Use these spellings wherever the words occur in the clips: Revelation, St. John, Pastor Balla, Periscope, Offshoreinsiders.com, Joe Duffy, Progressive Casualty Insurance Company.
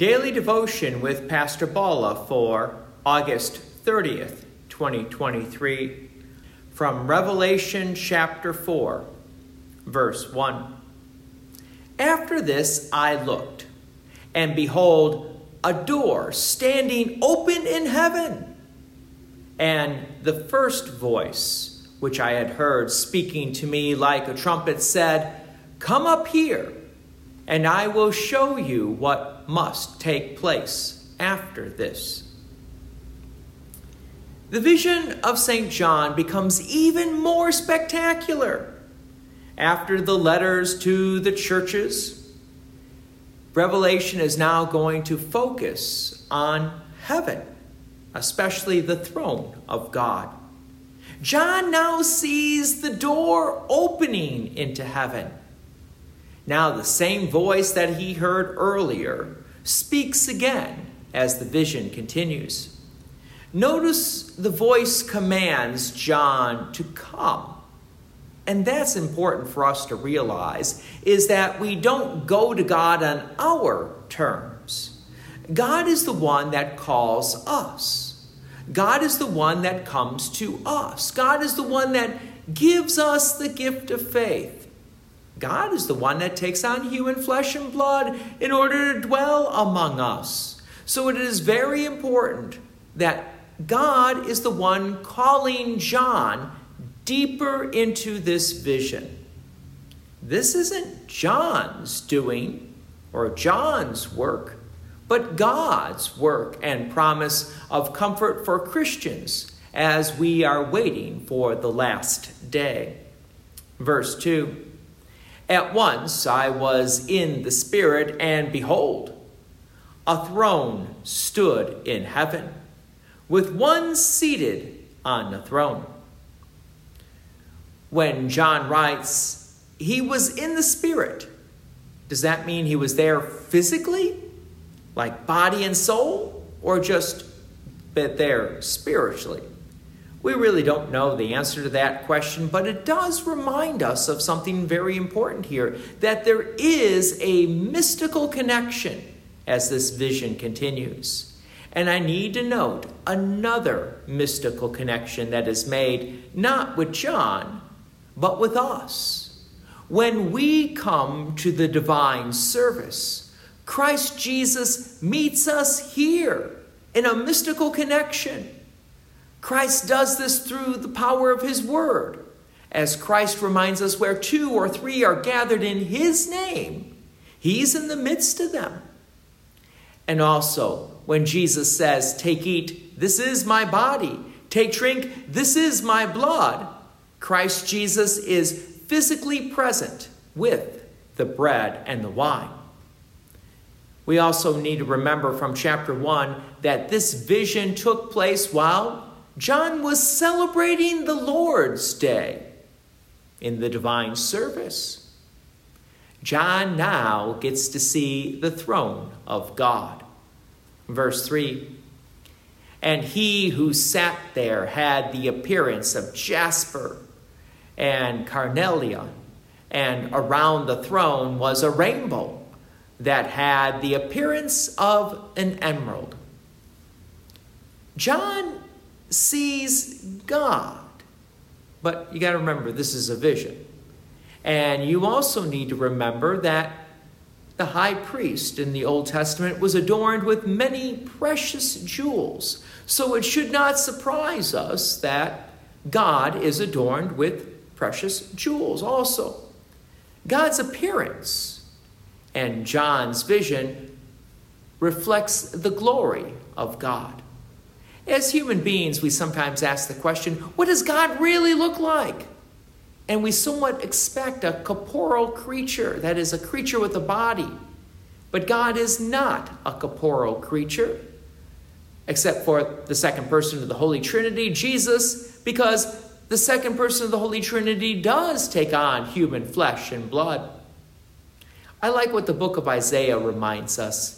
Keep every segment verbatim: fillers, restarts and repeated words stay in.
Daily Devotion with Pastor Balla for August thirtieth, twenty twenty-three, from Revelation chapter four, verse one. After this I looked, and behold, a door standing open in heaven. And the first voice, which I had heard speaking to me like a trumpet, said, "Come up here, and I will show you what must take place after this." The vision of Saint John becomes even more spectacular after the letters to the churches. Revelation is now going to focus on heaven, especially the throne of God. John now sees the door opening into heaven. Now the same voice that he heard earlier speaks again as the vision continues. Notice the voice commands John to come. And that's important for us to realize, is that we don't go to God on our terms. God is the one that calls us. God is the one that comes to us. God is the one that gives us the gift of faith. God is the one that takes on human flesh and blood in order to dwell among us. So it is very important that God is the one calling John deeper into this vision. This isn't John's doing or John's work, but God's work and promise of comfort for Christians as we are waiting for the last day. Verse two, "At once I was in the Spirit, and behold, a throne stood in heaven, with one seated on the throne." When John writes, he was in the Spirit, does that mean he was there physically, like body and soul, or just there spiritually? We really don't know the answer to that question, but it does remind us of something very important here, that there is a mystical connection as this vision continues. And I need to note another mystical connection that is made, not with John, but with us. When we come to the divine service, Christ Jesus meets us here in a mystical connection. Christ does this through the power of his word. As Christ reminds us, where two or three are gathered in his name, he's in the midst of them. And also, when Jesus says, "Take, eat, this is my body. Take, drink, this is my blood," Christ Jesus is physically present with the bread and the wine. We also need to remember from chapter one that this vision took place while John was celebrating the Lord's Day in the divine service. John now gets to see the throne of God. Verse three, "And he who sat there had the appearance of jasper and carnelian, and around the throne was a rainbow that had the appearance of an emerald." John sees God, but you got to remember, this is a vision. And you also need to remember that the high priest in the Old Testament was adorned with many precious jewels. So it should not surprise us that God is adorned with precious jewels also. God's appearance and John's vision reflects the glory of God. As human beings, we sometimes ask the question, what does God really look like? And we somewhat expect a corporeal creature, that is, a creature with a body. But God is not a corporeal creature, except for the second person of the Holy Trinity, Jesus, because the second person of the Holy Trinity does take on human flesh and blood. I like what the book of Isaiah reminds us.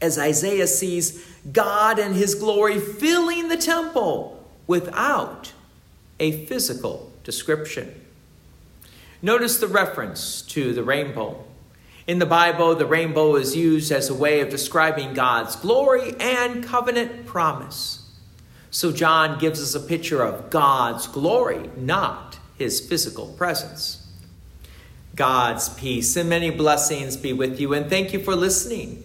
As Isaiah sees God and his glory filling the temple without a physical description. Notice the reference to the rainbow. In the Bible, the rainbow is used as a way of describing God's glory and covenant promise. So John gives us a picture of God's glory, not his physical presence. God's peace and many blessings be with you, and thank you for listening.